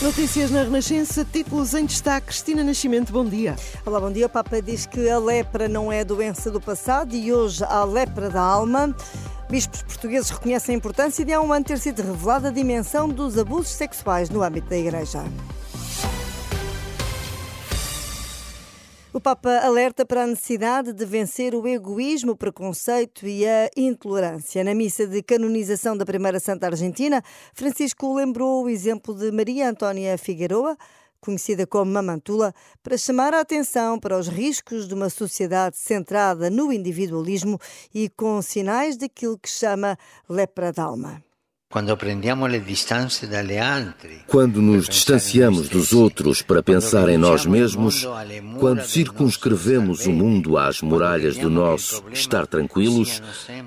Notícias na Renascença, títulos em destaque. Cristina Nascimento, bom dia. Olá, bom dia. O Papa diz que a lepra não é doença do passado e hoje a lepra da alma. Bispos portugueses reconhecem a importância de há um ano ter sido revelada a dimensão dos abusos sexuais no âmbito da Igreja. O Papa alerta para a necessidade de vencer o egoísmo, o preconceito e a intolerância. Na missa de canonização da primeira santa argentina, Francisco lembrou o exemplo de Maria Antônia Figueroa, conhecida como Mamantula, para chamar a atenção para os riscos de uma sociedade centrada no individualismo e com sinais daquilo que chama lepra d'alma. Quando nos distanciamos dos outros para pensar em nós mesmos, quando circunscrevemos o mundo às muralhas do nosso estar tranquilos,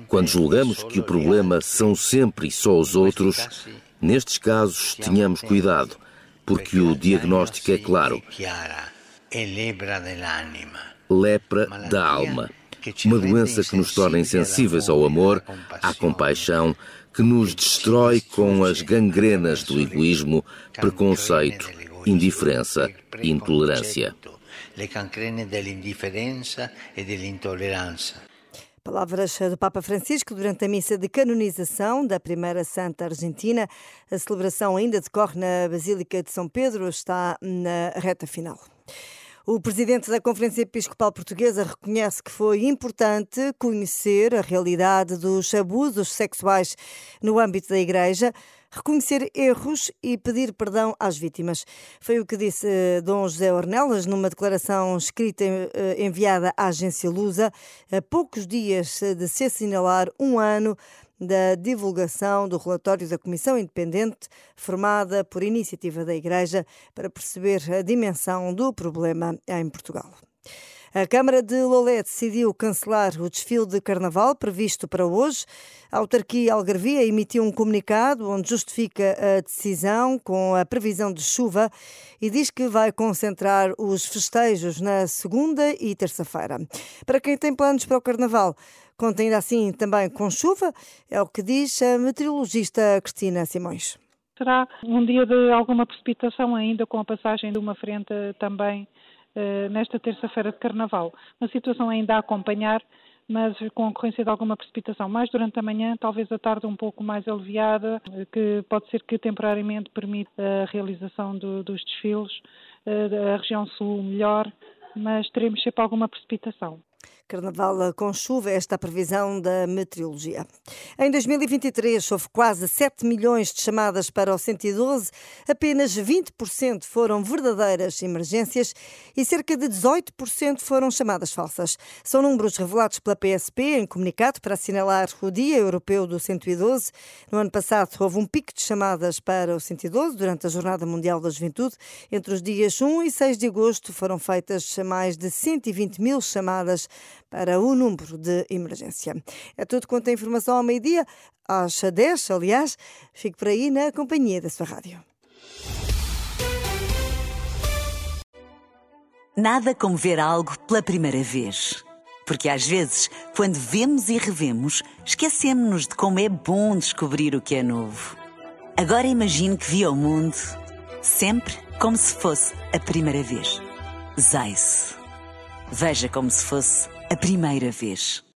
quando julgamos que o problema são sempre e só os outros, nestes casos tenhamos cuidado, porque o diagnóstico é claro. Lepra da alma. Uma doença que nos torna insensíveis ao amor, à compaixão, que nos destrói com as gangrenas do egoísmo, preconceito, indiferença e intolerância. Palavras do Papa Francisco durante a missa de canonização da primeira santa argentina. A celebração ainda decorre na Basílica de São Pedro, está na reta final. O presidente da Conferência Episcopal Portuguesa reconhece que foi importante conhecer a realidade dos abusos sexuais no âmbito da Igreja, reconhecer erros e pedir perdão às vítimas. Foi o que disse Dom José Ornelas numa declaração escrita enviada à agência Lusa, a poucos dias de se assinalar um ano da divulgação do relatório da Comissão Independente, formada por iniciativa da Igreja, para perceber a dimensão do problema em Portugal. A Câmara de Loulé decidiu cancelar o desfile de carnaval previsto para hoje. A autarquia algarvia emitiu um comunicado onde justifica a decisão com a previsão de chuva e diz que vai concentrar os festejos na segunda e terça-feira. Para quem tem planos para o carnaval, conta ainda assim também com chuva, é o que diz a meteorologista Cristina Simões. Será um dia de alguma precipitação ainda com a passagem de uma frente também nesta terça-feira de Carnaval. Uma situação ainda a acompanhar, mas com a ocorrência de alguma precipitação. Mais durante a manhã, talvez a tarde um pouco mais aliviada, que pode ser que temporariamente permita a realização dos desfiles, a região sul melhor, mas teremos sempre alguma precipitação. Carnaval com chuva, esta é a previsão da meteorologia. Em 2023, houve quase 7 milhões de chamadas para o 112, apenas 20% foram verdadeiras emergências e cerca de 18% foram chamadas falsas. São números revelados pela PSP em comunicado para assinalar o Dia Europeu do 112. No ano passado, houve um pico de chamadas para o 112 durante a Jornada Mundial da Juventude. Entre os dias 1 e 6 de agosto foram feitas mais de 120 mil chamadas para o número de emergência. É tudo quanto a informação ao meio-dia, às 10, aliás. Fique por aí na companhia da sua rádio. Nada como ver algo pela primeira vez. Porque às vezes, quando vemos e revemos, esquecemos-nos de como é bom descobrir o que é novo. Agora imagine que viu o mundo sempre como se fosse a primeira vez. Zais. Veja como se fosse a primeira vez.